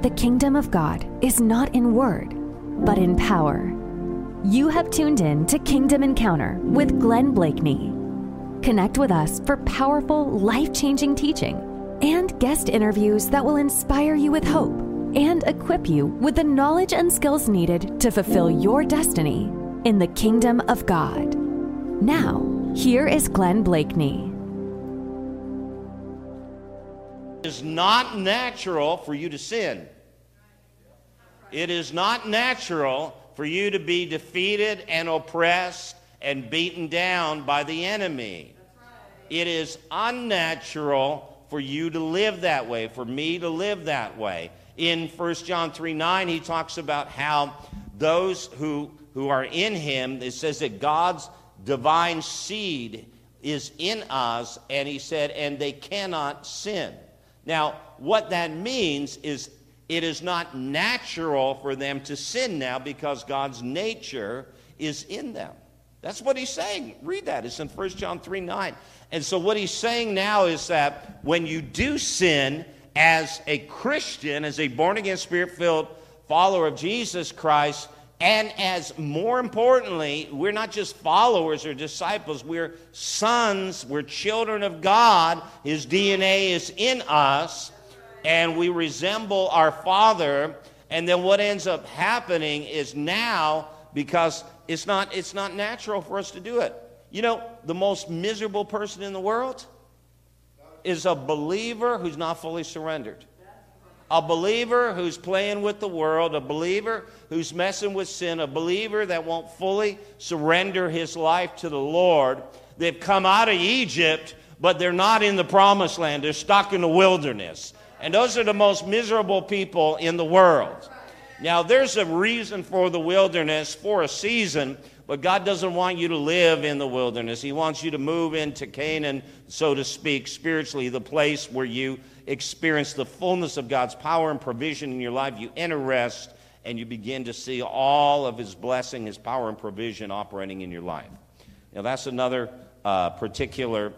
The kingdom of God is not in word, but in power. You have tuned in to Kingdom Encounter with Glenn Bleakney. Connect with us for powerful, life-changing teaching and guest interviews that will inspire you with hope and equip you with the knowledge and skills needed to fulfill your destiny in the kingdom of God. Now, here is Glenn Bleakney. It is not natural for you to sin. It is not natural for you to be defeated and oppressed and beaten down by the enemy. It is unnatural for you to live that way, for me to live that way. In 1 John 3:9, he talks about how those who are in him, it says that God's divine seed is in us, and he said, and they cannot sin. Now, what that means is it is not natural for them to sin now because God's nature is in them. That's what he's saying. Read that. It's in 1 John 3:9. And so what he's saying now is that when you do sin as a Christian, as a born-again, spirit-filled follower of Jesus Christ, and as more importantly, we're not just followers or disciples, we're sons, we're children of God. His DNA is in us, and we resemble our Father. And then what ends up happening is now, because it's not natural for us to do it. You know, the most miserable person in the world is a believer who's not fully surrendered. A believer who's playing with the world, a believer who's messing with sin, a believer that won't fully surrender his life to the Lord. They've come out of Egypt, but they're not in the promised land. They're stuck in the wilderness. And those are the most miserable people in the world. Now, there's a reason for the wilderness for a season, but God doesn't want you to live in the wilderness. He wants you to move into Canaan, so to speak, spiritually, the place where you experience the fullness of God's power and provision in your life. You enter rest, and you begin to see all of his blessing, his power and provision operating in your life. Now, that's another particular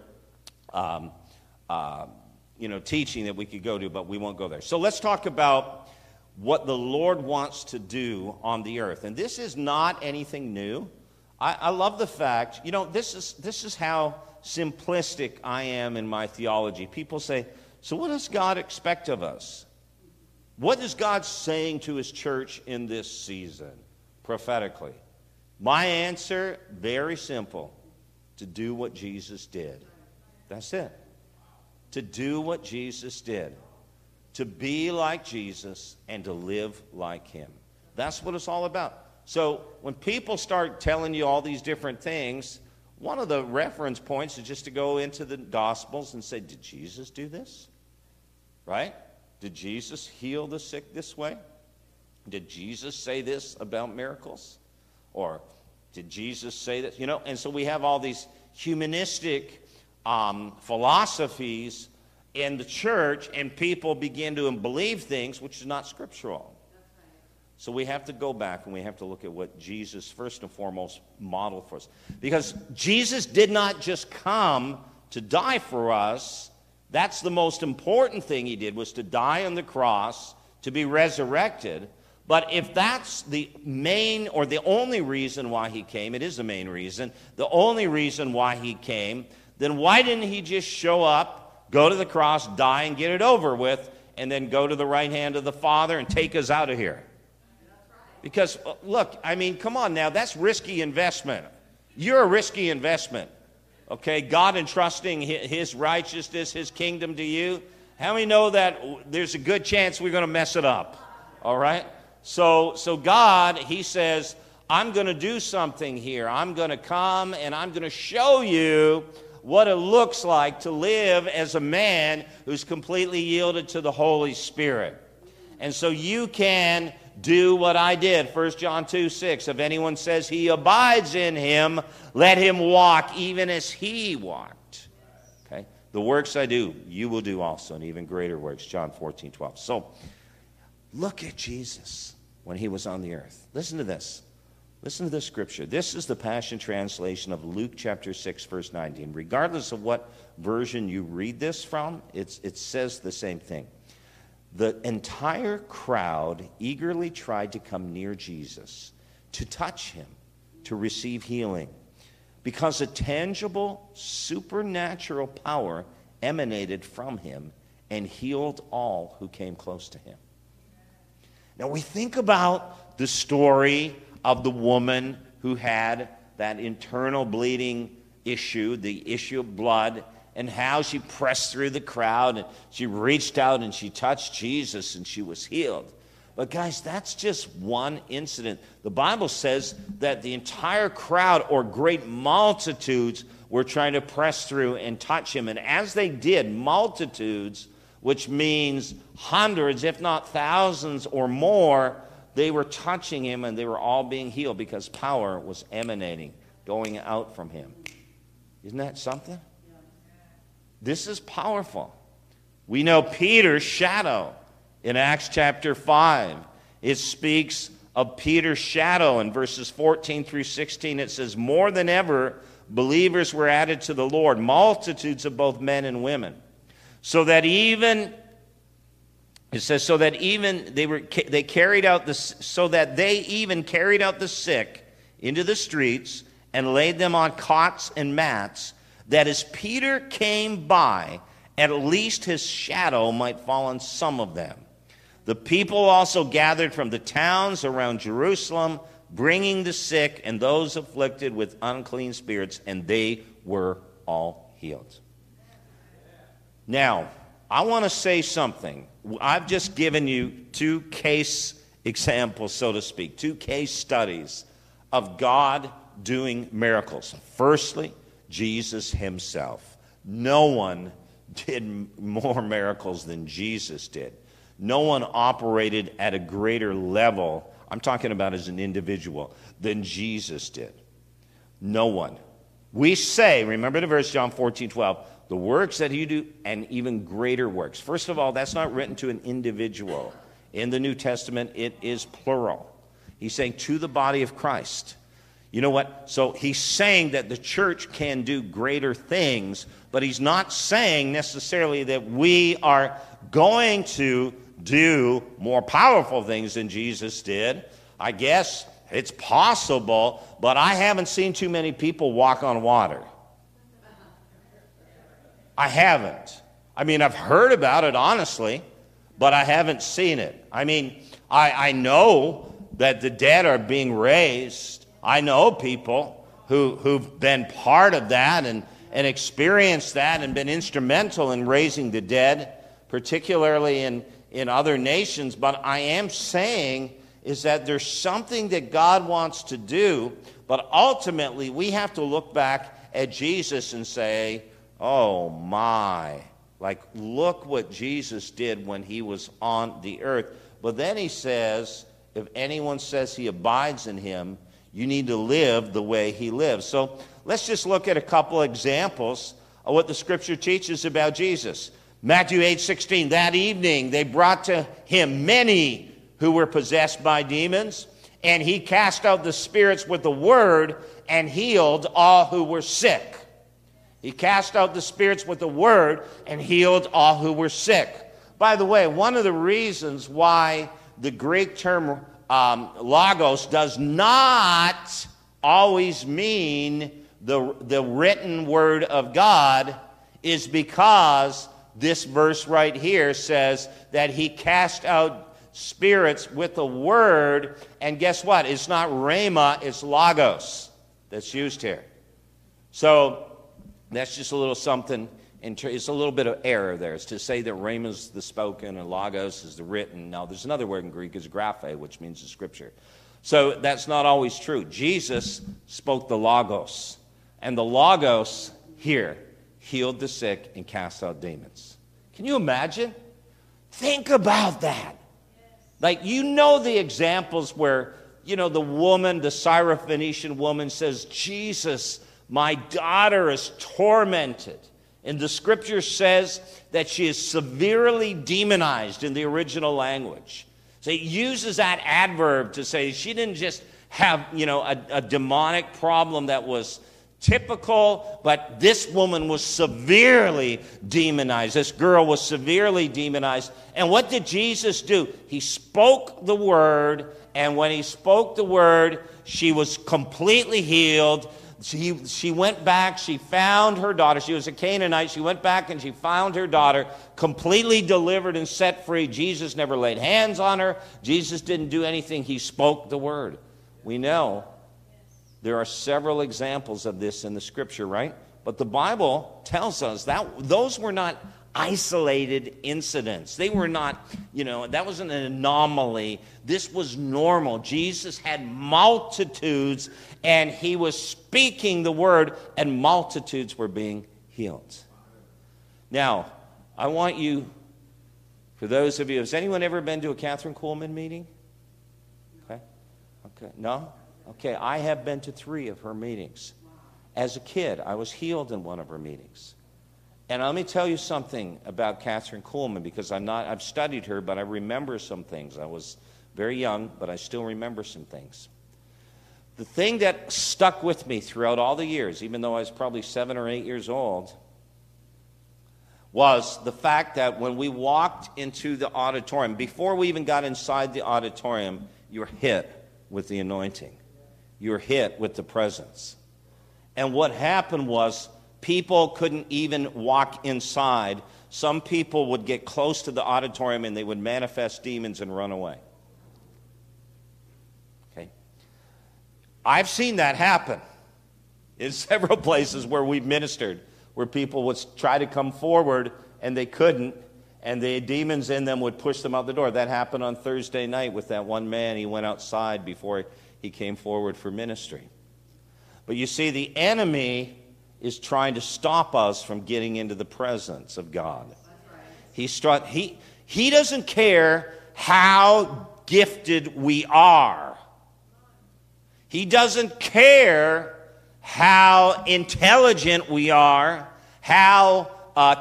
teaching that we could go to, but we won't go there. So let's talk about what the Lord wants to do on the earth. And this is not anything new. I love the fact, you know, this is how simplistic I am in my theology. People say, so what does God expect of us? What is God saying to his church in this season, prophetically? My answer, very simple. To do what Jesus did. That's it. To do what Jesus did. To be like Jesus and to live like him. That's what it's all about. So when people start telling you all these different things, one of the reference points is just to go into the Gospels and say, did Jesus do this? Right? Did Jesus heal the sick this way? Did Jesus say this about miracles? Or did Jesus say this? You know, and so we have all these humanistic philosophies in the church, and people begin to believe things which is not scriptural. So we have to go back and we have to look at what Jesus first and foremost modeled for us. Because Jesus did not just come to die for us. That's the most important thing he did, was to die on the cross, to be resurrected. But if that's the main or the only reason why he came, it is the main reason, the only reason why he came, then why didn't he just show up, go to the cross, die, and get it over with, and then go to the right hand of the Father and take us out of here? Because, look, I mean, come on now, that's risky investment. You're a risky investment, okay? God entrusting his righteousness, his kingdom to you. How many know that there's a good chance we're going to mess it up, all right? So God, he says, I'm going to do something here. I'm going to come, and I'm going to show you what it looks like to live as a man who's completely yielded to the Holy Spirit. And so you can do what I did. 1 John 2:6. If anyone says he abides in him, let him walk even as he walked. Okay? The works I do, you will do also, and even greater works. John 14:12. So look at Jesus when he was on the earth. Listen to this. Listen to this scripture. This is the Passion Translation of Luke chapter 6, verse 19. Regardless of what version you read this from, it says the same thing. The entire crowd eagerly tried to come near Jesus, to touch him, to receive healing, because a tangible, supernatural power emanated from him and healed all who came close to him. Now we think about the story of the woman who had that internal bleeding issue, the issue of blood, and how she pressed through the crowd and she reached out and she touched Jesus and she was healed. But guys, that's just one incident. The Bible says that the entire crowd, or great multitudes, were trying to press through and touch him. And as they did, multitudes, which means hundreds, if not thousands or more, they were touching him, and they were all being healed because power was emanating, going out from him. Isn't that something? This is powerful. We know Peter's shadow in Acts chapter 5. It speaks of Peter's shadow in verses 14 through 16. It says, more than ever, believers were added to the Lord, multitudes of both men and women, so that they even carried out the sick into the streets and laid them on cots and mats, that as Peter came by, at least his shadow might fall on some of them. The people also gathered from the towns around Jerusalem, bringing the sick and those afflicted with unclean spirits, and they were all healed. Now, I want to say something. I've just given you two case examples, so to speak, two case studies of God doing miracles. Firstly, Jesus himself. No one did more miracles than Jesus did. No one operated at a greater level, I'm talking about as an individual, than Jesus did. No one. We say, remember the verse, John 14:12, the works that you do, and even greater works. First of all, that's not written to an individual. In the New Testament, it is plural. He's saying to the body of Christ. You know what? So he's saying that the church can do greater things, but he's not saying necessarily that we are going to do more powerful things than Jesus did. I guess it's possible, but I haven't seen too many people walk on water. I haven't. I mean, I've heard about it, honestly, but I haven't seen it. I mean, I know that the dead are being raised. I know people who've been part of that and experienced that and been instrumental in raising the dead, particularly in other nations. But I am saying is that there's something that God wants to do, but ultimately we have to look back at Jesus and say, oh my, like look what Jesus did when he was on the earth. But then he says, if anyone says he abides in him, you need to live the way he lives. So let's just look at a couple examples of what the scripture teaches about Jesus. Matthew 8:16, that evening they brought to him many who were possessed by demons, and he cast out the spirits with the word and healed all who were sick. He cast out the spirits with the word and healed all who were sick. By the way, one of the reasons why the Greek term logos does not always mean the written word of God is because this verse right here says that he cast out spirits with the word, and guess what? It's not rhema, it's logos that's used here. So that's just a little something. It's a little bit of error there. It's to say that rhema is the spoken and logos is the written. Now, there's another word in Greek, it's graphe, which means the scripture. So that's not always true. Jesus spoke the logos, and the logos here healed the sick and cast out demons. Can you imagine? Think about that. Like, you know, the examples where, you know, the woman, the Syrophoenician woman says, Jesus, my daughter is tormented. And the scripture says that she is severely demonized in the original language. So it uses that adverb to say she didn't just have, you know, a demonic problem that was typical, but this woman was severely demonized. This girl was severely demonized. And what did Jesus do? He spoke the word, and when he spoke the word, she was completely healed. She went back, she found her daughter. She was a Canaanite. She went back and she found her daughter completely delivered and set free. Jesus never laid hands on her. Jesus didn't do anything. He spoke the word. We know there are several examples of this in the scripture, right? But the Bible tells us that those were not isolated incidents. They were not, you know, that wasn't an anomaly. This was normal. Jesus had multitudes, and he was speaking the word, and multitudes were being healed. Now, I want you, for those of you, has anyone ever been to a Catherine Kuhlman meeting? Okay. Okay. No? Okay. I have been to 3 of her meetings. As a kid, I was healed in one of her meetings. And let me tell you something about Kathryn Kuhlman, because I've studied her, but I remember some things. I was very young, but I still remember some things. The thing that stuck with me throughout all the years, even though I was probably 7 or 8 years old, was the fact that when we walked into the auditorium, before we even got inside the auditorium, you're hit with the anointing. You're hit with the presence. And what happened was, people couldn't even walk inside. Some people would get close to the auditorium and they would manifest demons and run away. Okay. I've seen that happen in several places where we've ministered, where people would try to come forward and they couldn't, and the demons in them would push them out the door. That happened on Thursday night with that one man. He went outside before he came forward for ministry. But you see, the enemy is trying to stop us from getting into the presence of God. He doesn't care how gifted we are. He doesn't care how intelligent we are, how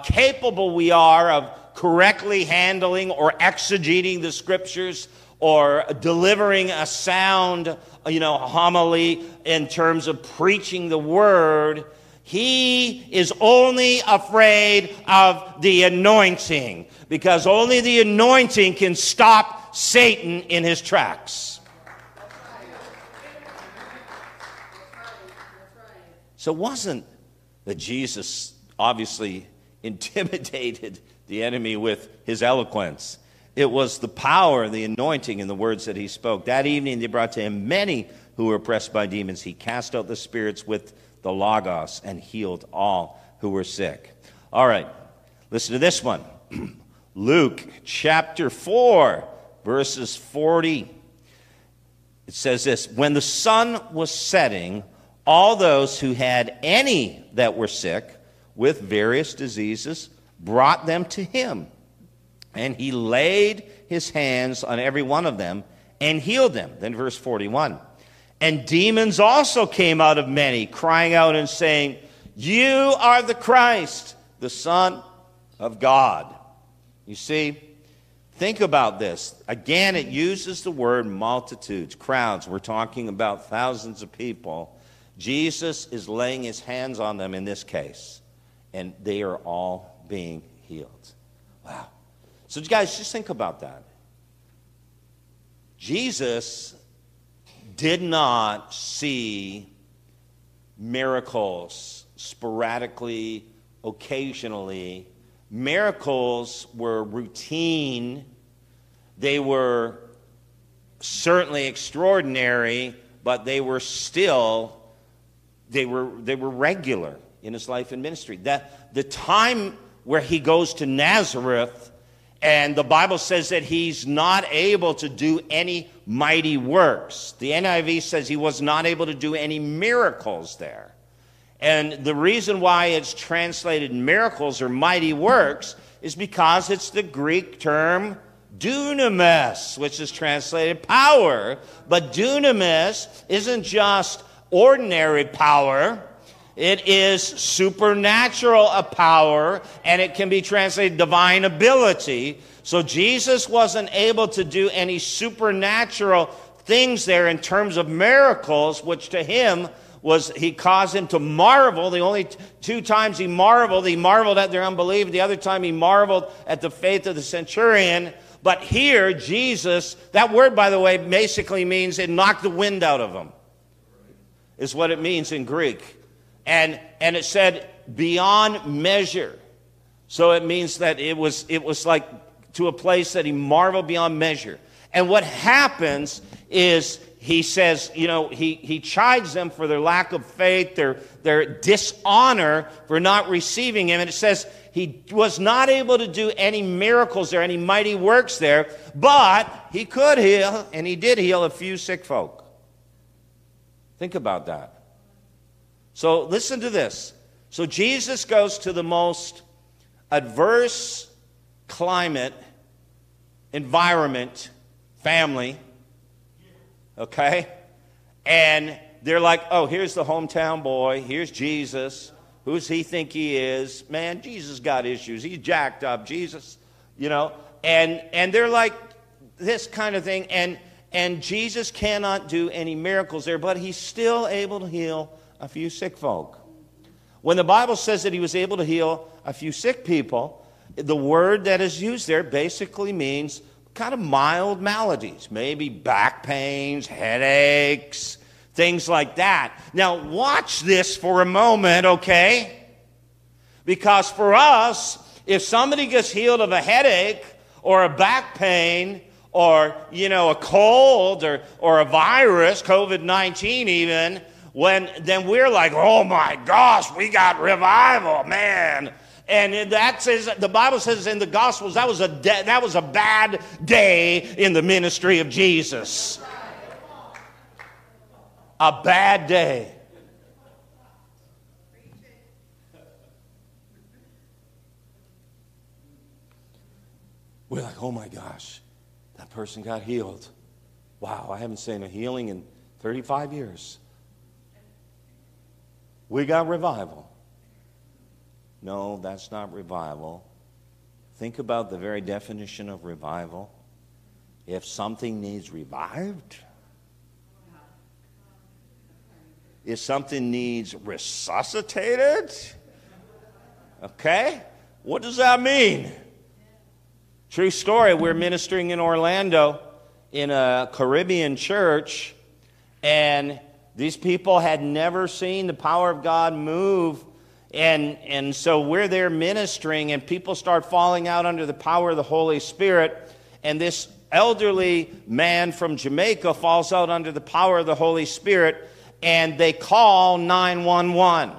capable we are of correctly handling or exegeting the scriptures, or delivering a sound, you know, homily in terms of preaching the word. He is only afraid of the anointing, because only the anointing can stop Satan in his tracks. So it wasn't that Jesus obviously intimidated the enemy with his eloquence. It was the power, the anointing, and the words that he spoke. That evening they brought to him many who were oppressed by demons. He cast out the spirits with the Logos and healed all who were sick. All right, listen to this one. Luke chapter 4, verses 40. It says this: when the sun was setting, all those who had any that were sick with various diseases brought them to him, and he laid his hands on every one of them and healed them. Then verse 41. And demons also came out of many, crying out and saying, you are the Christ, the Son of God. You see, think about this. Again, it uses the word multitudes, crowds. We're talking about thousands of people. Jesus is laying his hands on them in this case, and they are all being healed. Wow. So you guys, just think about that. Jesus did not see miracles sporadically, occasionally. Miracles were routine. They were certainly extraordinary, but they were still, they were regular in his life and ministry. That the time where he goes to Nazareth, and the Bible says that he's not able to do any mighty works. The NIV says he was not able to do any miracles there. And the reason why it's translated miracles or mighty works is because it's the Greek term dunamis, which is translated power. But dunamis isn't just ordinary power. It is supernatural power, and it can be translated divine ability. So Jesus wasn't able to do any supernatural things there in terms of miracles, which to him was, he caused him to marvel. The only two times he marveled at their unbelief. The other time he marveled at the faith of the centurion. But here, Jesus, that word, by the way, basically means it knocked the wind out of him, is what it means in Greek. And it said beyond measure. So it means that it was like to a place that he marveled beyond measure. And what happens is he says, you know, he chides them for their lack of faith, their dishonor for not receiving him. And it says he was not able to do any miracles there, any mighty works there, but he could heal, and he did heal a few sick folk. Think about that. So listen to this. So Jesus goes to the most adverse climate, environment, family, okay? And they're like, oh, here's the hometown boy. Here's Jesus. Who's he think he is? Man, Jesus got issues. He's jacked up, Jesus, you know? And they're like this kind of thing. And Jesus cannot do any miracles there, but he's still able to heal a few sick folk. When the Bible says that he was able to heal a few sick people, the word that is used there basically means kind of mild maladies, maybe back pains, headaches, things like that. Now, watch this for a moment, okay? Because for us, if somebody gets healed of a headache or a back pain or, you know, a cold or a virus, COVID-19 even, then we're like, oh my gosh, we got revival, man. And that says, the Bible says in the Gospels, that was a bad day in the ministry of Jesus. A bad day. We're like, oh my gosh, that person got healed. Wow, I haven't seen a healing in 35 years. We got revival. No, that's not revival. Think about the very definition of revival. If something needs revived, if something needs resuscitated, okay, what does that mean? True story, we're ministering in Orlando in a Caribbean church, and these people had never seen the power of God move, and so we're there ministering, and people start falling out under the power of the Holy Spirit, and this elderly man from Jamaica falls out under the power of the Holy Spirit, and they call 911.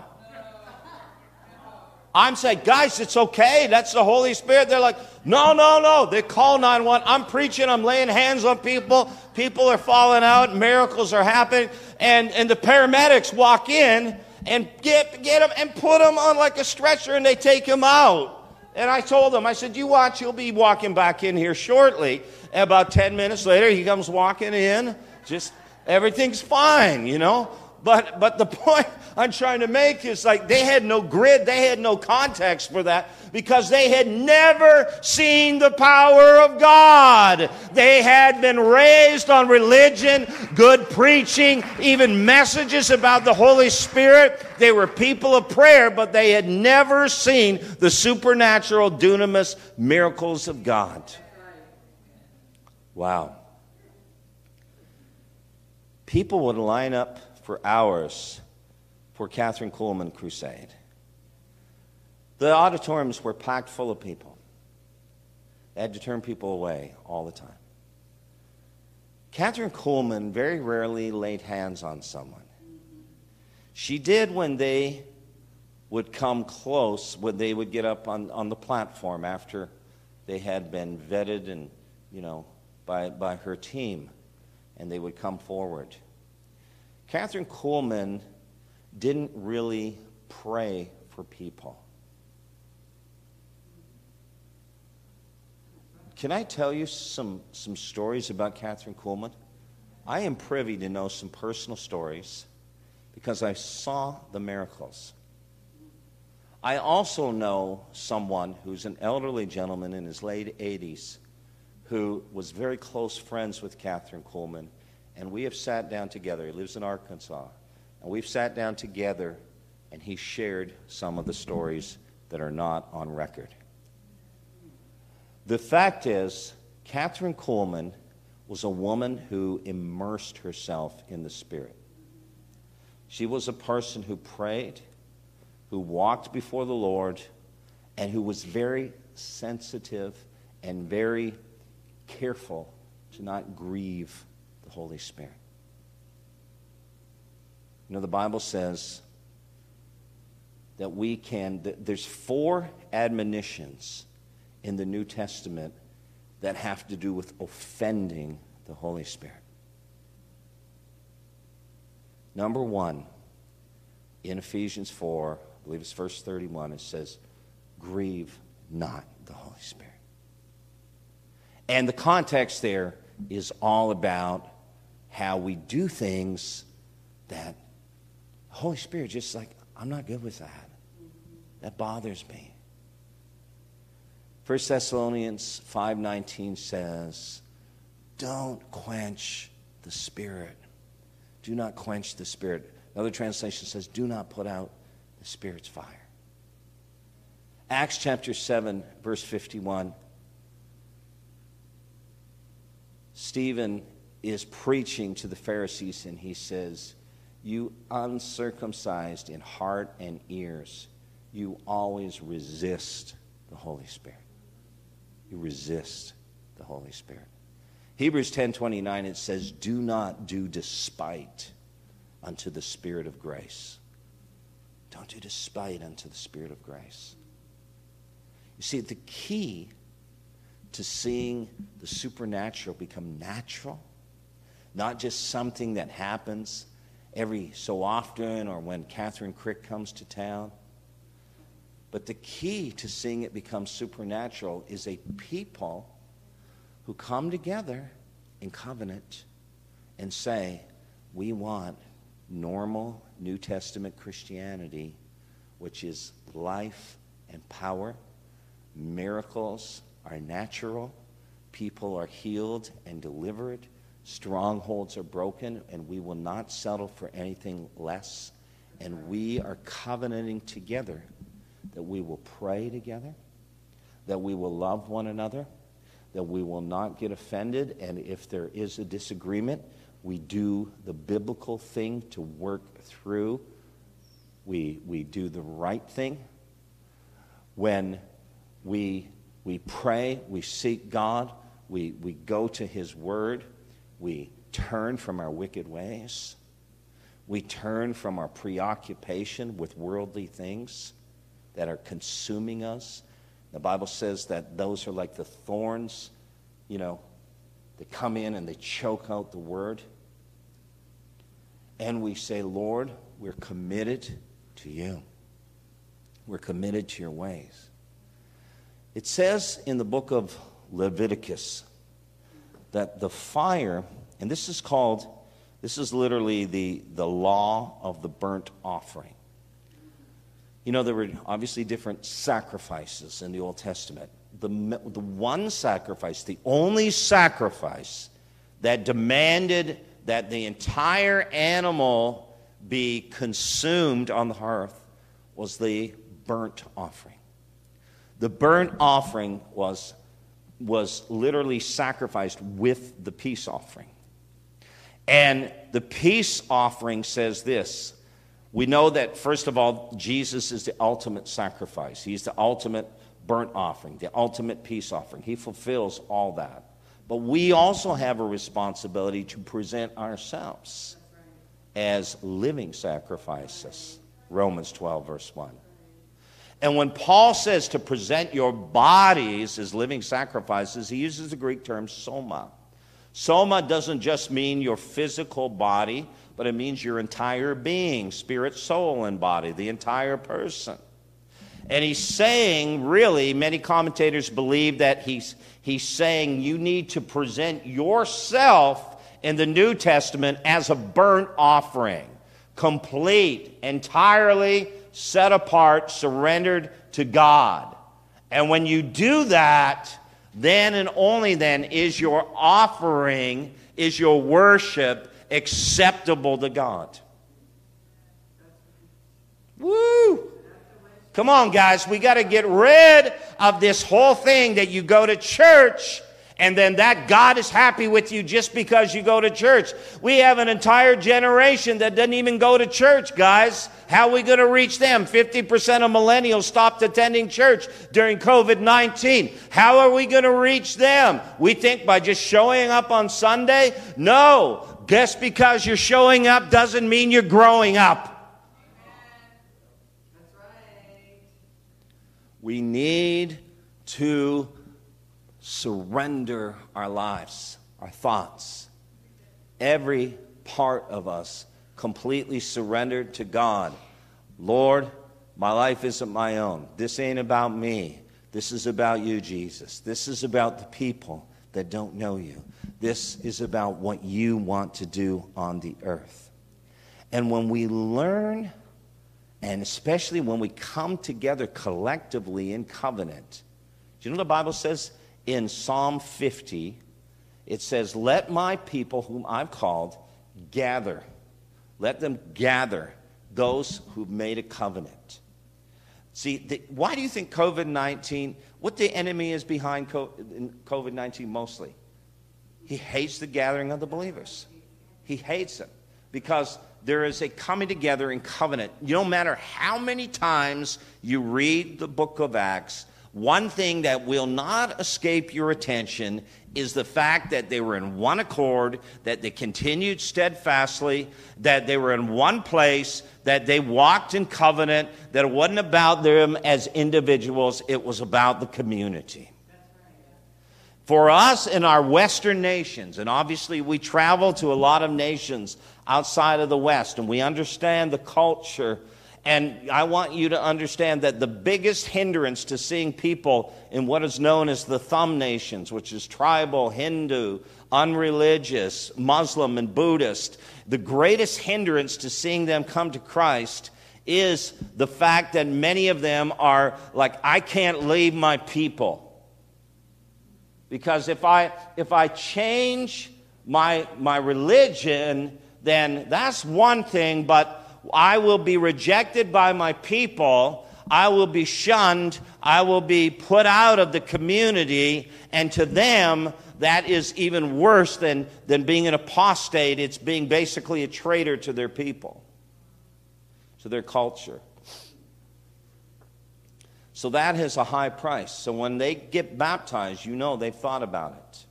I'm saying, guys, it's okay, that's the Holy Spirit. They're like, no, they call 911. I'm preaching, I'm laying hands on people. People are falling out, miracles are happening, and the paramedics walk in and get him and put him on like a stretcher, and they take him out. And I told them, I said, you watch, he'll be walking back in here shortly. And about 10 minutes later, he comes walking in, just everything's fine, you know. But the point I'm trying to make is, like, they had no grid, they had no context for that, because they had never seen the power of God. They had been raised on religion, good preaching, even messages about the Holy Spirit. They were people of prayer, but they had never seen the supernatural dunamis miracles of God. Wow. People would line up for hours for Kathryn Kuhlman crusade. The auditoriums were packed full of people. They had to turn people away all the time. Kathryn Kuhlman very rarely laid hands on someone. She did when they would come close, when they would get up on the platform after they had been vetted and, you know, by her team, and they would come forward. Kathryn Kuhlman didn't really pray for people. Can I tell you some stories about Catherine Kuhlman? I am privy to know some personal stories because I saw the miracles. I also know someone who's an elderly gentleman in his late 80s who was very close friends with Catherine Kuhlman, and we have sat down together. He lives in Arkansas. And we've sat down together, and he shared some of the stories that are not on record. The fact is, Catherine Kuhlman was a woman who immersed herself in the Spirit. She was a person who prayed, who walked before the Lord, and who was very sensitive and very careful to not grieve the Holy Spirit. You know, the Bible says that we can, there's 4 admonitions in the New Testament that have to do with offending the Holy Spirit. Number 1, in Ephesians 4, I believe it's verse 31, it says, grieve not the Holy Spirit. And the context there is all about how we do things that the Holy Spirit just like, I'm not good with that. That bothers me. 1 Thessalonians 5:19 says, don't quench the Spirit. Do not quench the Spirit. Another translation says, do not put out the Spirit's fire. Acts chapter 7, verse 51. Stephen is preaching to the Pharisees, and he says, you uncircumcised in heart and ears, you always resist the Holy Spirit. You resist the Holy Spirit. Hebrews 10:29, it says, do not do despite unto the Spirit of grace. Don't do despite unto the Spirit of grace. You see, the key to seeing the supernatural become natural, not just something that happens every so often or when Catherine Crick comes to town, but the key to seeing it become supernatural is a people who come together in covenant and say, we want normal New Testament Christianity, which is life and power. Miracles are natural. People are healed and delivered. Strongholds are broken, and we will not settle for anything less. And we are covenanting together that we will pray together, that we will love one another, that we will not get offended, and if there is a disagreement, we do the biblical thing to work through. We do the right thing. When we pray, we seek God, we go to His Word, we turn from our wicked ways, we turn from our preoccupation with worldly things that are consuming us. The Bible says that those are like the thorns, you know, that come in and they choke out the Word. And we say, Lord, we're committed to You. We're committed to Your ways. It says in the book of Leviticus that the fire, and this is literally the law of the burnt offering. You know, there were obviously different sacrifices in the Old Testament. The one sacrifice, the only sacrifice that demanded that the entire animal be consumed on the hearth was the burnt offering. The burnt offering was literally sacrificed with the peace offering. And the peace offering says this. We know that, first of all, Jesus is the ultimate sacrifice. He's the ultimate burnt offering, the ultimate peace offering. He fulfills all that. But we also have a responsibility to present ourselves as living sacrifices, Romans 12, verse 1. And when Paul says to present your bodies as living sacrifices, he uses the Greek term soma. Soma doesn't just mean your physical body, but it means your entire being, spirit, soul, and body, the entire person. And he's saying, really, many commentators believe that he's saying you need to present yourself in the New Testament as a burnt offering, complete, entirely set apart, surrendered to God. And when you do that, then and only then is your offering, is your worship acceptable to God. Woo! Come on, guys, we got to get rid of this whole thing that you go to church and then that God is happy with you just because you go to church. We have an entire generation that doesn't even go to church, guys. How are we going to reach them? 50% of millennials stopped attending church during COVID-19. How are we going to reach them? We think by just showing up on Sunday? No, just because you're showing up doesn't mean you're growing up. We need to surrender our lives, our thoughts, every part of us completely surrendered to God. Lord, my life isn't my own. This ain't about me. This is about you, Jesus. This is about the people that don't know you. This is about what you want to do on the earth. And when we learn, and especially when we come together collectively in covenant. Do you know what the Bible says in Psalm 50? It says, let my people whom I've called gather. Let them gather those who've made a covenant. See, why do you think COVID-19, what the enemy is behind COVID-19 mostly? He hates the gathering of the believers. He hates them because there is a coming together in covenant. You don't matter how many times you read the book of Acts, one thing that will not escape your attention is the fact that they were in one accord, that they continued steadfastly, that they were in one place, that they walked in covenant, that it wasn't about them as individuals, it was about the community. For us in our Western nations, and obviously we travel to a lot of nations outside of the West, and we understand the culture, and I want you to understand that the biggest hindrance to seeing people in what is known as the thumb nations, which is tribal, Hindu, unreligious, Muslim, and Buddhist, the greatest hindrance to seeing them come to Christ is the fact that many of them are like, I can't leave my people. Because if I change my religion, then that's one thing, but I will be rejected by my people, I will be shunned, I will be put out of the community, and to them, that is even worse than being an apostate. It's being basically a traitor to their people, to their culture. So that has a high price. So when they get baptized, you know they've thought about it.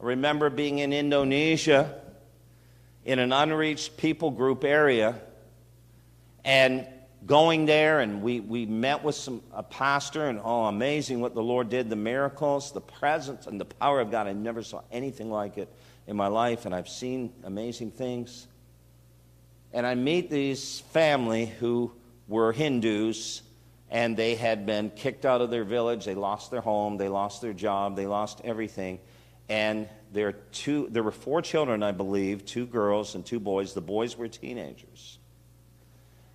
I remember being in Indonesia in an unreached people group area and going there, and we met with a pastor, and oh, amazing what the Lord did, the miracles, the presence, and the power of God. I never saw anything like it in my life, and I've seen amazing things. And I meet these family who were Hindus, and they had been kicked out of their village. They lost their home. They lost their job. They lost everything. And there were four children, I believe, two girls and two boys. The boys were teenagers.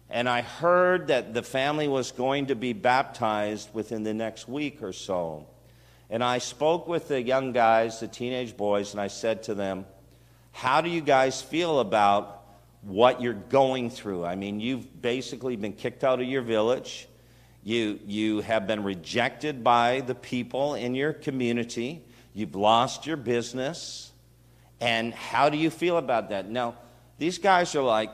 And I heard that the family was going to be baptized within the next week or so. And I spoke with the young guys, the teenage boys, and I said to them, how do you guys feel about what you're going through? I mean, you've basically been kicked out of your village. You have been rejected by the people in your community. You've lost your business. And how do you feel about that? Now, these guys are like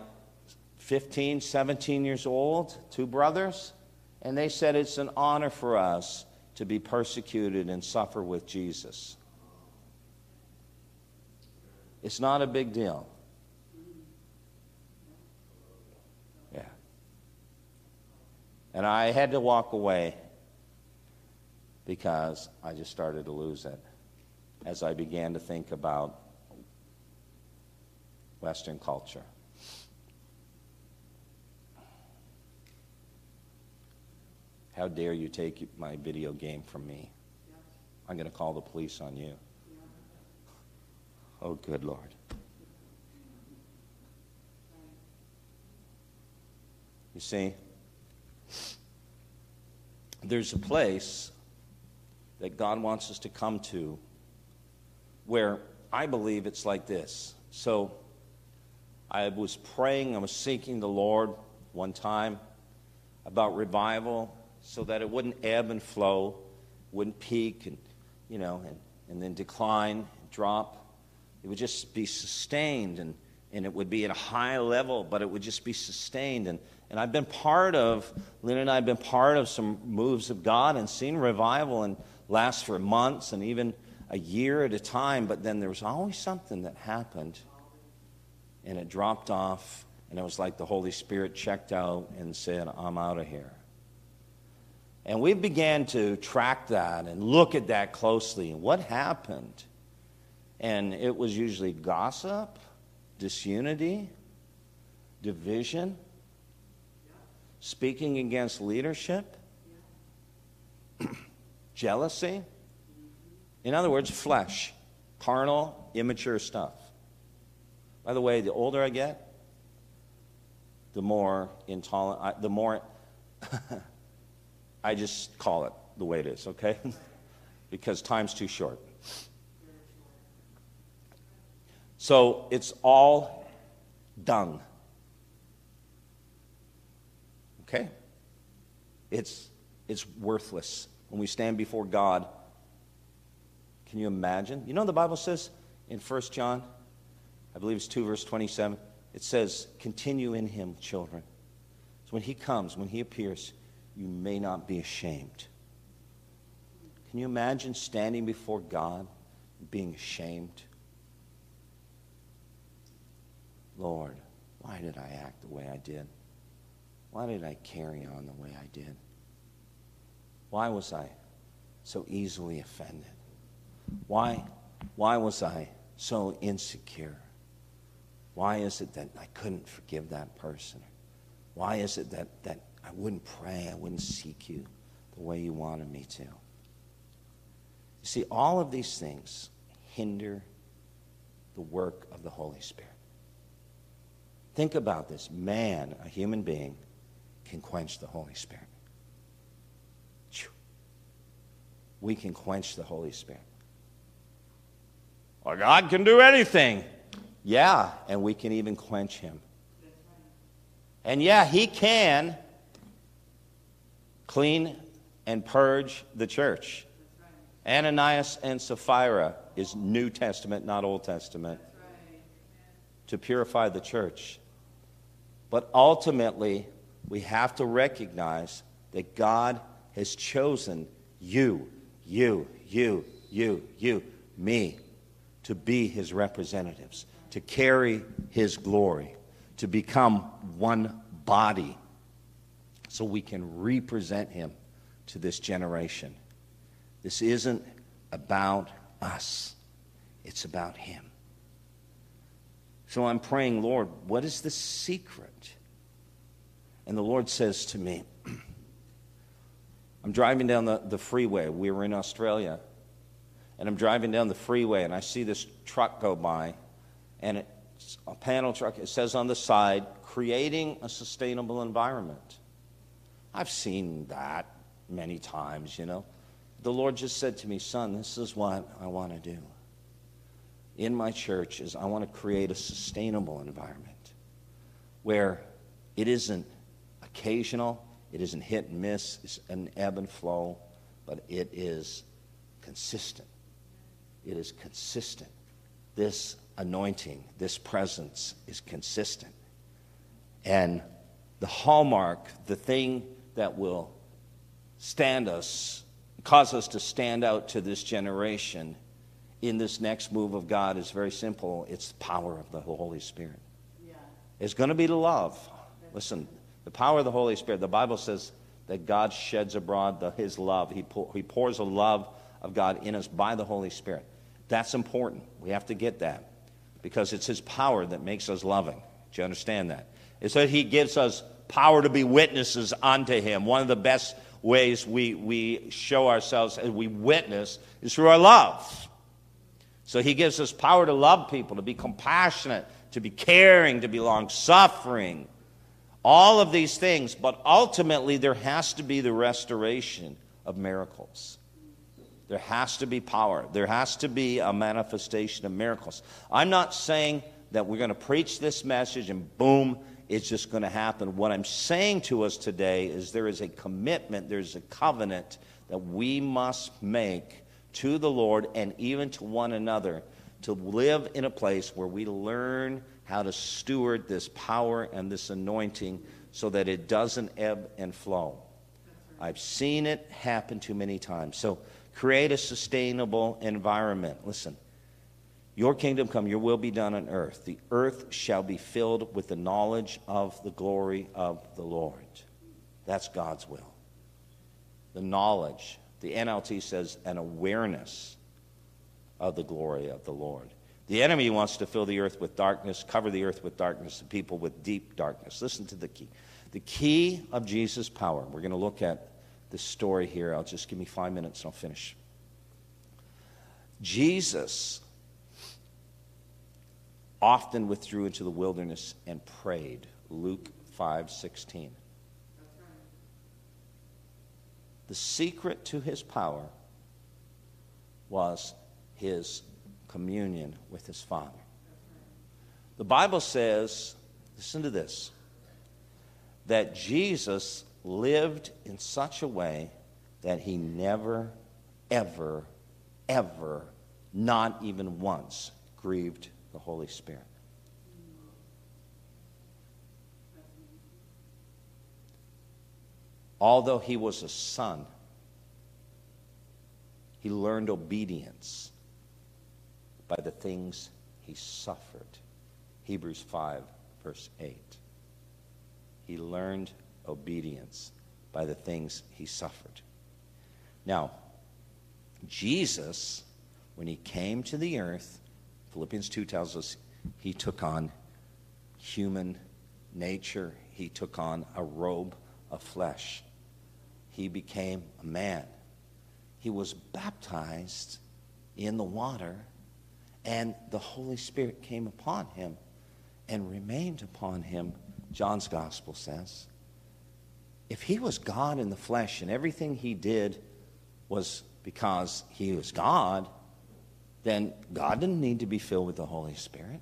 15, 17 years old, two brothers. And they said it's an honor for us to be persecuted and suffer with Jesus. It's not a big deal. And I had to walk away because I just started to lose it as I began to think about Western culture. How dare you take my video game from me? Yeah. I'm going to call the police on you. Yeah. Oh, good Lord. You see, there's a place that God wants us to come to where I believe it's like this. So I was praying, I was seeking the Lord one time about revival so that it wouldn't ebb and flow, wouldn't peak and, you know, and then decline, drop. It would just be sustained, and it would be at a high level, but it would just be sustained. And I've been part of, Lynn and I have been part of some moves of God and seen revival and last for months and even a year at a time, but then there was always something that happened and it dropped off, and it was like the Holy Spirit checked out and said, I'm out of here. And we began to track that and look at that closely. What happened? And it was usually gossip, disunity, division, speaking against leadership, jealousy. In other words, flesh, carnal, immature stuff. By the way, the older I get, the more intolerant, the more, I just call it the way it is, okay? Because time's too short. So it's all dung. Okay? It's worthless. When we stand before God, can you imagine? You know the Bible says in 1 John, I believe it's 2 verse 27, it says, continue in him, children. So when he comes, when he appears, you may not be ashamed. Can you imagine standing before God and being ashamed? Lord, why did I act the way I did? Why did I carry on the way I did? Why was I so easily offended? Why was I so insecure? Why is it that I couldn't forgive that person? Why is it that I wouldn't pray, I wouldn't seek you the way you wanted me to? You see, all of these things hinder the work of the Holy Spirit. Think about this. Man, a human being, can quench the Holy Spirit. We can quench the Holy Spirit. Well, God can do anything. Yeah, and we can even quench him. And yeah, he can clean and purge the church. Ananias and Sapphira is New Testament, not Old Testament, to purify the church. But ultimately, we have to recognize that God has chosen you, me, to be his representatives, to carry his glory, to become one body so we can represent him to this generation. This isn't about us. It's about him. So I'm praying, Lord, what is the secret? And the Lord says to me, I'm driving down the freeway. We were in Australia. And I'm driving down the freeway, and I see this truck go by, and it's a panel truck. It says on the side, creating a sustainable environment. I've seen that many times, you know. The Lord just said to me, son, this is what I want to do in my church is I want to create a sustainable environment where it isn't occasional, it isn't hit and miss, it's an ebb and flow, but it is consistent. It is consistent. This anointing, this presence is consistent. And the hallmark, the thing that will stand us, cause us to stand out to this generation in this next move of God is very simple. It's the power of the Holy Spirit. Yeah. It's going to be the love. Listen, the power of the Holy Spirit. The Bible says that God sheds abroad his love. He pours a love of God in us by the Holy Spirit. That's important. We have to get that because it's his power that makes us loving. Do you understand that? It's that he gives us power to be witnesses unto him. One of the best ways we show ourselves and we witness is through our love. So he gives us power to love people, to be compassionate, to be caring, to be long-suffering, all of these things. But ultimately, there has to be the restoration of miracles. There has to be power. There has to be a manifestation of miracles. I'm not saying that we're going to preach this message and boom, it's just going to happen. What I'm saying to us today is there is a commitment, there's a covenant that we must make to the Lord and even to one another to live in a place where we learn how to steward this power and this anointing so that it doesn't ebb and flow. I've seen it happen too many times. So create a sustainable environment. Listen, your kingdom come, your will be done on earth. The earth shall be filled with the knowledge of the glory of the Lord. That's God's will. The knowledge. The NLT says an awareness of the glory of the Lord. The enemy wants to fill the earth with darkness, cover the earth with darkness, the people with deep darkness. Listen to the key. The key of Jesus' power. We're going to look at this story here. I'll just give me 5 minutes and I'll finish. Jesus often withdrew into the wilderness and prayed. Luke 5:16. The secret to his power was his communion with his Father. The Bible says, listen to this, that Jesus lived in such a way that he never, ever, ever, not even once, grieved the Holy Spirit. Although he was a son, he learned obedience by the things he suffered. Hebrews 5:8. He learned obedience by the things he suffered. Now, Jesus, when he came to the earth, Philippians 2 tells us he took on human nature. He took on a robe of flesh. He became a man. He was baptized in the water, and the Holy Spirit came upon him and remained upon him, John's Gospel says. If he was God in the flesh and everything he did was because he was God, then God didn't need to be filled with the Holy Spirit.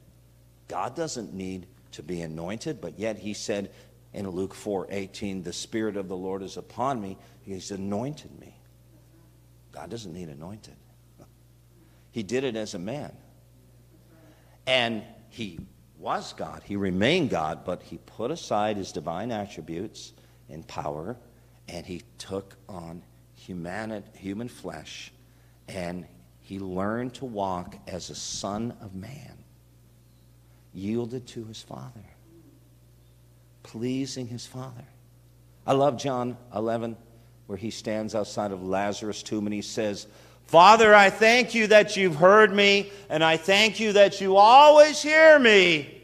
God doesn't need to be anointed, but yet he said in Luke 4:18, the Spirit of the Lord is upon me. He's anointed me. God doesn't need anointed. He did it as a man. And he was God. He remained God, but he put aside his divine attributes and power, and he took on human flesh, and he learned to walk as a son of man, yielded to his Father, pleasing his Father. I love John 11, where he stands outside of Lazarus' tomb and he says, Father, I thank you that you've heard me, and I thank you that you always hear me,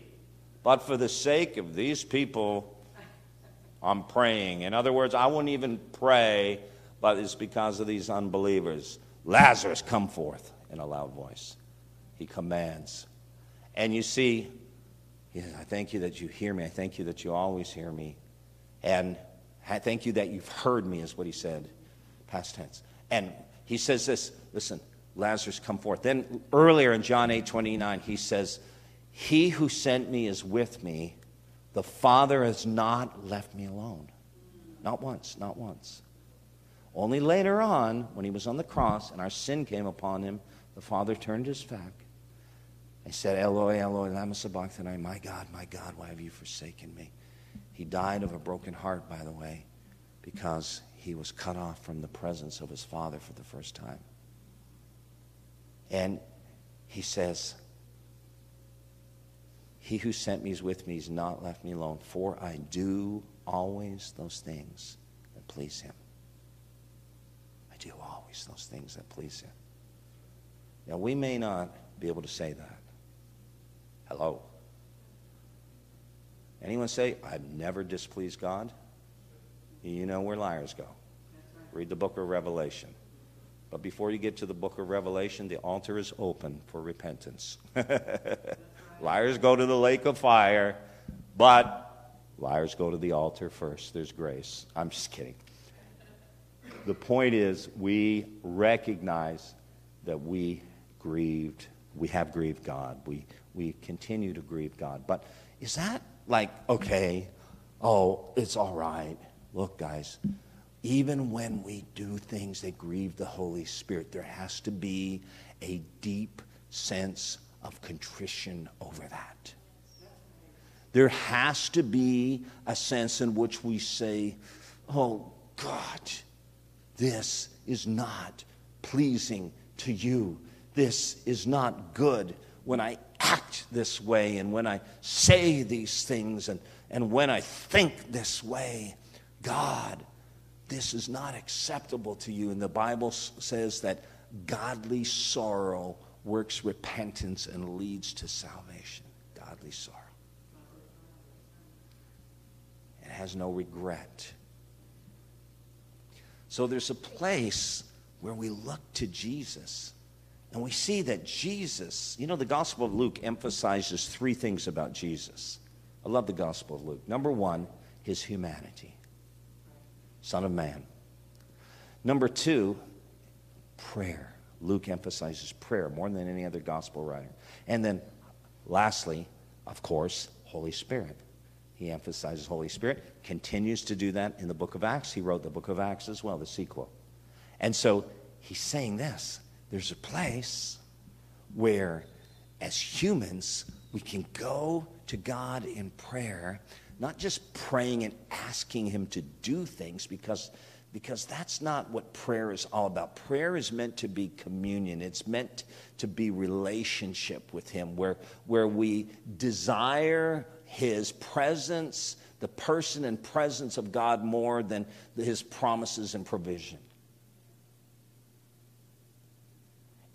but for the sake of these people, I'm praying. In other words, I wouldn't even pray, but it's because of these unbelievers. Lazarus, come forth in a loud voice. He commands. And you see, he says, I thank you that you hear me. I thank you that you always hear me. And I thank you that you've heard me is what he said, past tense. And he says this, listen, Lazarus, come forth. Then earlier in John 8:29, he says, he who sent me is with me. The Father has not left me alone. Not once, not once. Only later on, when he was on the cross and our sin came upon him, the Father turned his back and said, Eloi, Eloi, lama sabachthani, my God, why have you forsaken me? He died of a broken heart, by the way, because he was cut off from the presence of his Father for the first time. And he says, he who sent me is with me, he's not left me alone, for I do always those things that please him. I do always those things that please him. Now, we may not be able to say that. Hello. Anyone say, I've never displeased God? You know where liars go. read the book of Revelation. But before you get to the book of Revelation, the altar is open for repentance. Liars go to the lake of fire, but liars go to the altar first. There's grace. I'm just kidding. The point is, we recognize that we have grieved God. We continue to grieve God. But is that like, okay, oh, it's all right. Look, guys, even when we do things that grieve the Holy Spirit, there has to be a deep sense of contrition over that. There has to be a sense in which we say, oh, God, this is not pleasing to you. This is not good when I act this way and when I say these things and when I think this way. God, this is not acceptable to you. And the Bible says that godly sorrow works repentance and leads to salvation. Godly sorrow. It has no regret. So there's a place where we look to Jesus and we see that Jesus, you know, the Gospel of Luke emphasizes three things about Jesus. I love the Gospel of Luke. Number one, his humanity. Son of Man. Number two, prayer. Luke emphasizes prayer more than any other gospel writer. And then lastly, of course, Holy Spirit. He emphasizes Holy Spirit, continues to do that in the book of Acts. He wrote the book of Acts as well, the sequel. And so he's saying this, there's a place where as humans we can go to God in prayer, not just praying and asking him to do things, because that's not what prayer is all about. Prayer is meant to be communion. It's meant to be relationship with him, where we desire his presence, the person and presence of God more than his promises and provision.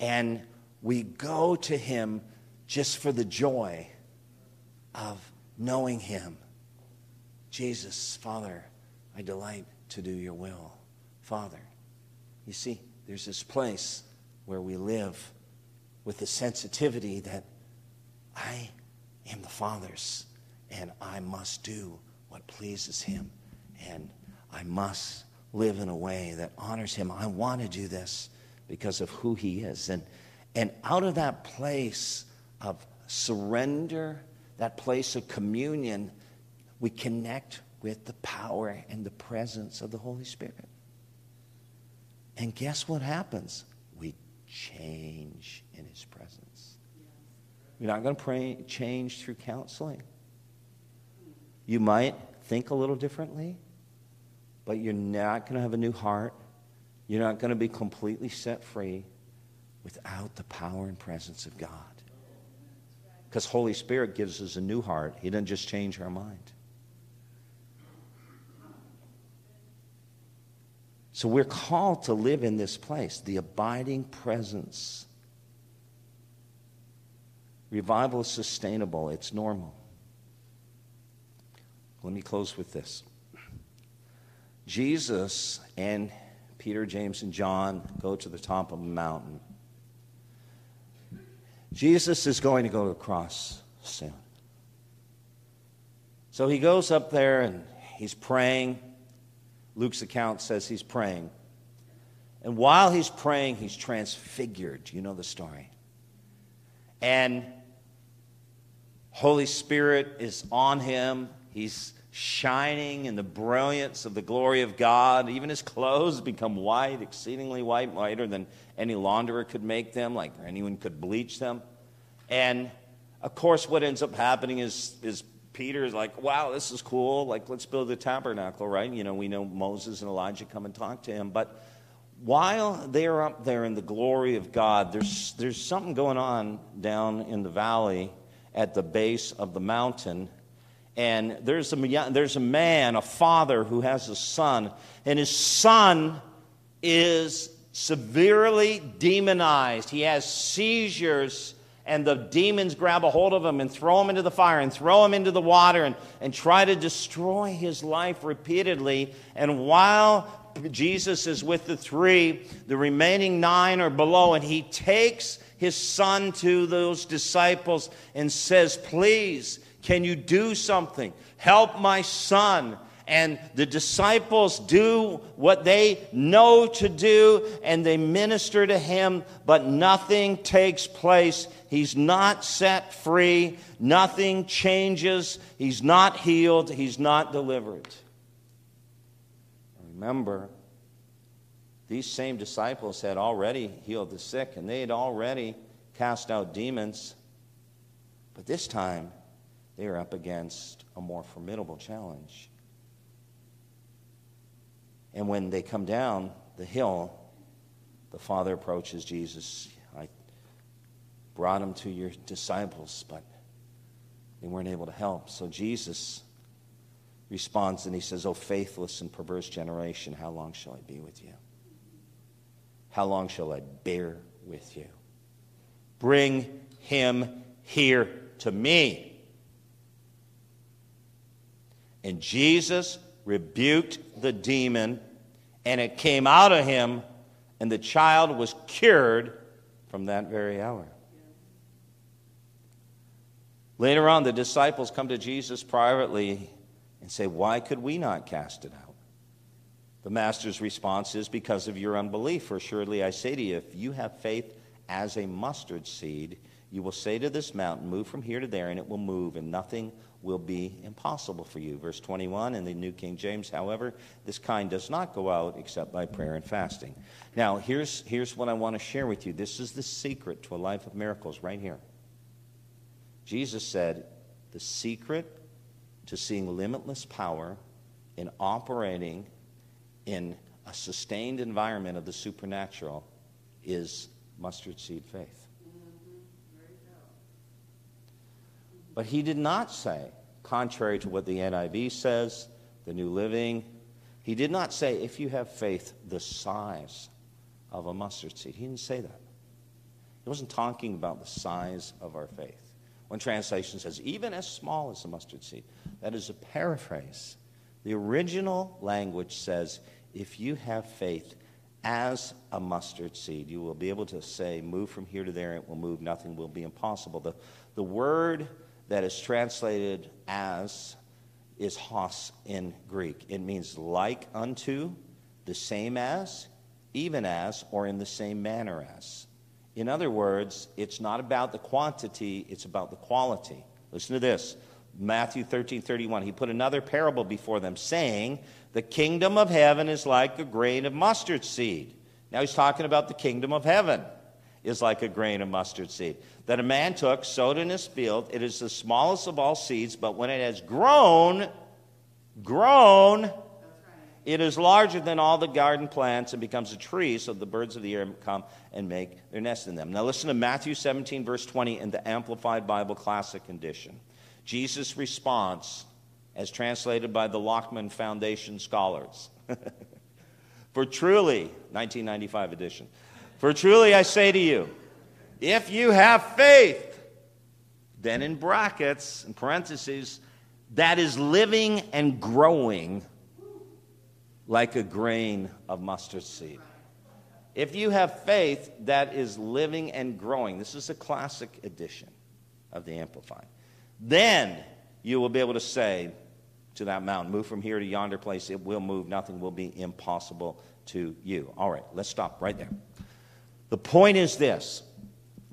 And we go to him just for the joy of knowing him. Jesus, Father, I delight to do your will. Father, you see, there's this place where we live with the sensitivity that I am the Father's and I must do what pleases him and I must live in a way that honors him. I want to do this because of who he is. And out of that place of surrender, that place of communion, we connect with the power and the presence of the Holy Spirit. And guess what happens? We change in his presence. You're not going to change through counseling. You might think a little differently, but you're not going to have a new heart. You're not going to be completely set free without the power and presence of God. Because Holy Spirit gives us a new heart. He doesn't just change our mind. So we're called to live in this place, the abiding presence. Revival is sustainable. It's normal. Let me close with this. Jesus and Peter, James, and John go to the top of a mountain. Jesus is going to go to the cross soon. So he goes up there and he's praying. Luke's account says he's praying. And while he's praying, he's transfigured. You know the story. And Holy Spirit is on him. He's shining in the brilliance of the glory of God. Even his clothes become white, exceedingly white, whiter than any launderer could make them, like anyone could bleach them. And, of course, what ends up happening is Peter's like, wow, this is cool. Like, let's build the tabernacle, right? You know, we know Moses and Elijah come and talk to him. But while they're up there in the glory of God, there's something going on down in the valley at the base of the mountain. And there's a man, a father who has a son. And his son is severely demonized. He has seizures. And the demons grab a hold of him and throw him into the fire and throw him into the water and try to destroy his life repeatedly. And while Jesus is with the three. The remaining nine are below, and he takes his son to those disciples and says, please, can you do something? Help my son. And the disciples do what they know to do, and they minister to him, but nothing takes place. He's not set free. Nothing changes. He's not healed. He's not delivered. Remember, these same disciples had already healed the sick, and they had already cast out demons. But this time, they were up against a more formidable challenge. And when they come down the hill, the Father approaches Jesus. I brought him to your disciples, but they weren't able to help. So Jesus responds and he says, "O faithless and perverse generation, how long shall I be with you? How long shall I bear with you? Bring him here to me." And Jesus rebuked the demon, and it came out of him, and the child was cured from that very hour. Later on, the disciples come to Jesus privately and say, why could we not cast it out? The master's response is, because of your unbelief. For surely I say to you, if you have faith as a mustard seed, you will say to this mountain, move from here to there, and it will move, and nothing will be impossible for you. Verse 21 in the New King James, however, this kind does not go out except by prayer and fasting. Now, here's what I want to share with you. This is the secret to a life of miracles right here. Jesus said, the secret to seeing limitless power in operating in a sustained environment of the supernatural is mustard seed faith. But he did not say, contrary to what the NIV says, the New Living, he did not say, if you have faith the size of a mustard seed. He didn't say that. He wasn't talking about the size of our faith. One translation says, even as small as a mustard seed. That is a paraphrase. The original language says, if you have faith as a mustard seed, you will be able to say, move from here to there, it will move, nothing will be impossible. The word that is translated as is hos in Greek. It means like unto, the same as, even as, or in the same manner as. In other words, it's not about the quantity, it's about the quality. Listen to this. Matthew 13:31. He put another parable before them, saying, the kingdom of heaven is like a grain of mustard seed. Now he's talking about the kingdom of heaven is like a grain of mustard seed that a man took, sowed in his field. It is the smallest of all seeds, but when it has grown, it is larger than all the garden plants and becomes a tree, so the birds of the air come and make their nest in them. Now listen to Matthew 17, verse 20 in the Amplified Bible Classic Edition. Jesus' response, as translated by the Lockman Foundation scholars. For truly, 1995 edition. For truly I say to you, if you have faith, then in brackets, in parentheses, that is living and growing like a grain of mustard seed. If you have faith, that is living and growing. This is a classic edition of the Amplified. Then you will be able to say to that mountain, move from here to yonder place, it will move, nothing will be impossible to you. All right, let's stop right there. The point is this.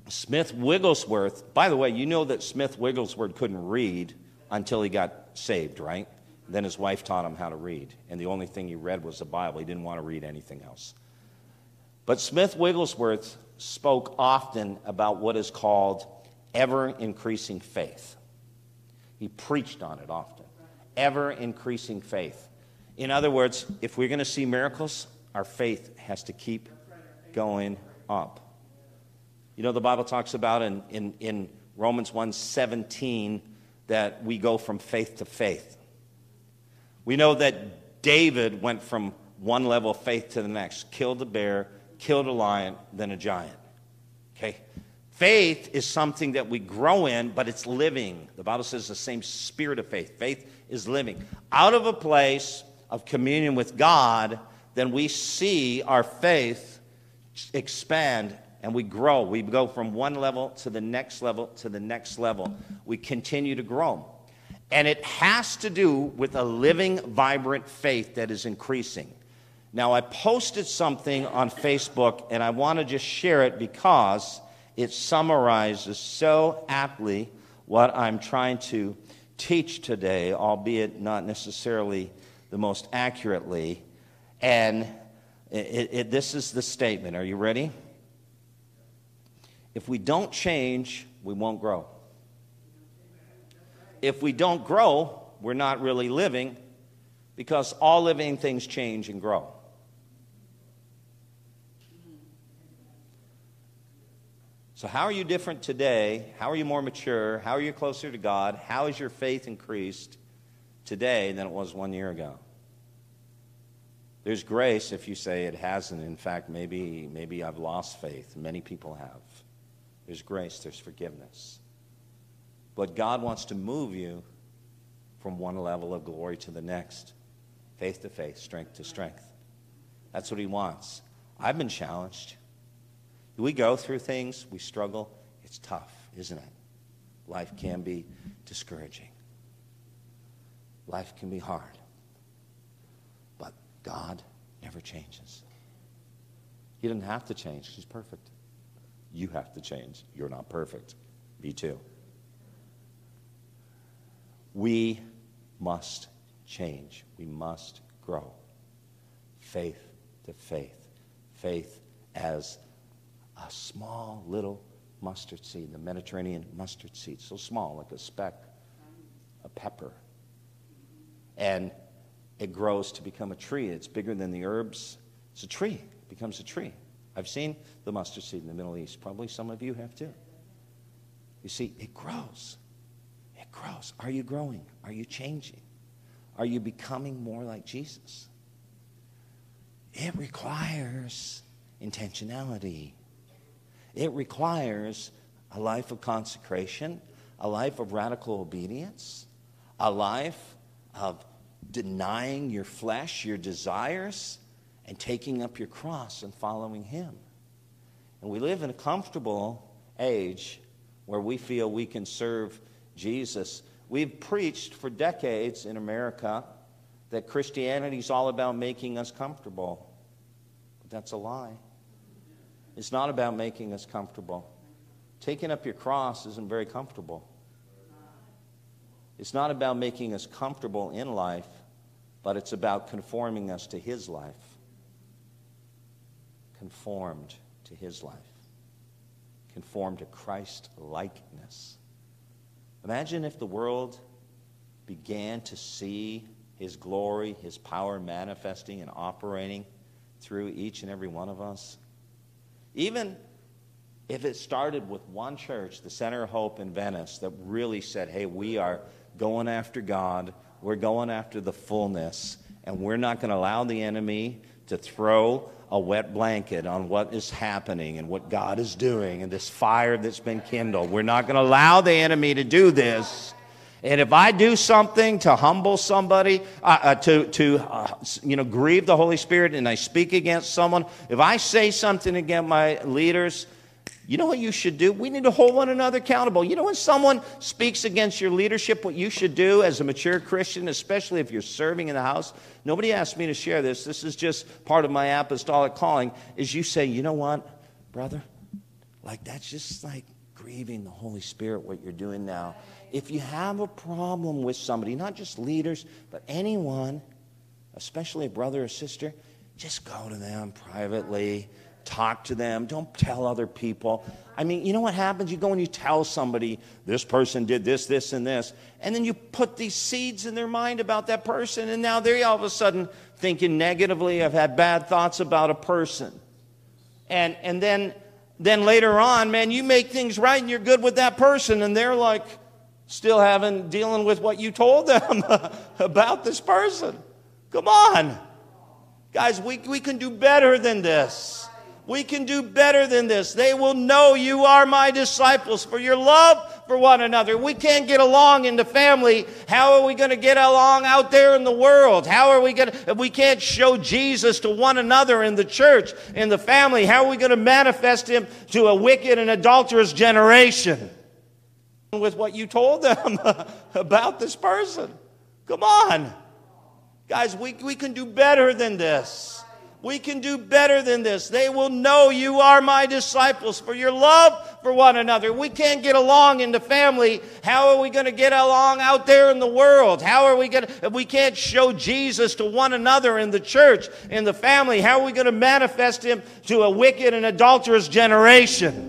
Smith Wigglesworth, by the way, you know that Smith Wigglesworth couldn't read until he got saved, right? Then his wife taught him how to read, and the only thing he read was the Bible. He didn't want to read anything else. But Smith Wigglesworth spoke often about what is called ever-increasing faith. He preached on it often. Ever-increasing faith. In other words, if we're going to see miracles, our faith has to keep going up. You know, the Bible talks about in Romans 1:17 that we go from faith to faith. We know that David went from one level of faith to the next. Killed a bear, killed a lion, then a giant. Okay? Faith is something that we grow in, but it's living. The Bible says the same spirit of faith. Faith is living. Out of a place of communion with God, then we see our faith expand and we grow. We go from one level to the next level to the next level. We continue to grow. And it has to do with a living, vibrant faith that is increasing. Now, I posted something on Facebook, and I want to just share it because it summarizes so aptly what I'm trying to teach today, albeit not necessarily the most accurately. And this is the statement. Are you ready? If we don't change, we won't grow. If we don't grow, we're not really living, because all living things change and grow. So how are you different today? How are you more mature? How are you closer to God? How is your faith increased today than it was 1 year ago? There's grace if you say it hasn't. In fact, maybe I've lost faith. Many people have. There's grace. There's forgiveness. But God wants to move you from one level of glory to the next, faith to faith, strength to strength. That's what he wants. I've been challenged. We go through things, we struggle. It's tough, isn't it? Life can be discouraging. Life can be hard. But God never changes. He doesn't have to change. He's perfect. You have to change. You're not perfect. Me too. We must change. We must grow. Faith to faith. Faith as a small little mustard seed, the Mediterranean mustard seed, so small, like a speck, a pepper. And it grows to become a tree. It's bigger than the herbs. It's a tree. It becomes a tree. I've seen the mustard seed in the Middle East. Probably some of you have too. You see, it grows. Gross. Are you growing? Are you changing? Are you becoming more like Jesus? It requires intentionality. It requires a life of consecration, a life of radical obedience, a life of denying your flesh, your desires, and taking up your cross and following him. And we live in a comfortable age where we feel we can serve Jesus. We've preached for decades in America that Christianity is all about making us comfortable. But that's a lie. It's not about making us comfortable. Taking up your cross isn't very comfortable. It's not about making us comfortable in life, but it's about conforming us to his life. Conformed to his life. Conformed to Christ-likeness. Imagine if the world began to see his glory, his power manifesting and operating through each and every one of us. Even if it started with one church, the Center of Hope in Venice, that really said, hey, we are going after God, we're going after the fullness, and we're not going to allow the enemy to throw a wet blanket on what is happening and what God is doing and this fire that's been kindled. We're not going to allow the enemy to do this. And if I do something to humble somebody, to grieve the Holy Spirit, and I speak against someone, if I say something against my leaders, you know what you should do? We need to hold one another accountable. You know, when someone speaks against your leadership, what you should do as a mature Christian, especially if you're serving in the house, nobody asked me to share this. This is just part of my apostolic calling, is you say, you know what, brother? Like, that's just like grieving the Holy Spirit, what you're doing now. If you have a problem with somebody, not just leaders, but anyone, especially a brother or sister, just go to them privately. Talk to them. Don't tell other people. I mean, you know what happens? You go and you tell somebody, this person did this, this, and this. And then you put these seeds in their mind about that person. And now they're all of a sudden thinking negatively. I've had bad thoughts about a person. And then later on, man, you make things right and you're good with that person. And they're like still dealing with what you told them about this person. Come on. Guys, we can do better than this. We can do better than this. They will know you are my disciples for your love for one another. We can't get along in the family. How are we going to get along out there in the world? How are we going to, if we can't show Jesus to one another in the church, in the family, how are we going to manifest him to a wicked and adulterous generation? With what you told them about this person. Come on. Guys, we can do better than this. We can do better than this. They will know you are my disciples for your love for one another. We can't get along in the family. How are we going to get along out there in the world? How are we going to, if we can't show Jesus to one another in the church, in the family, how are we going to manifest him to a wicked and adulterous generation?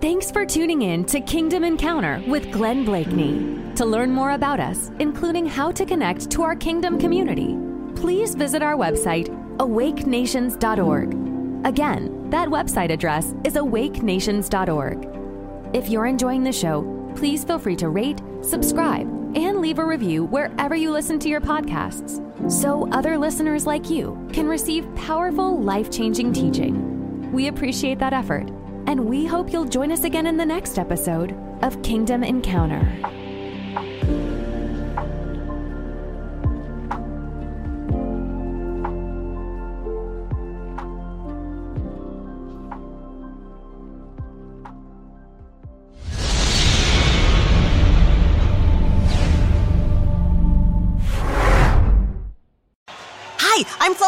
Thanks for tuning in to Kingdom Encounter with Glenn Bleakney. To learn more about us, including how to connect to our Kingdom community, please visit our website, awakenations.org. Again, that website address is awakenations.org. If you're enjoying the show, please feel free to rate, subscribe, and leave a review wherever you listen to your podcasts, so other listeners like you can receive powerful, life-changing teaching. We appreciate that effort, and we hope you'll join us again in the next episode of Kingdom Encounter.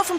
From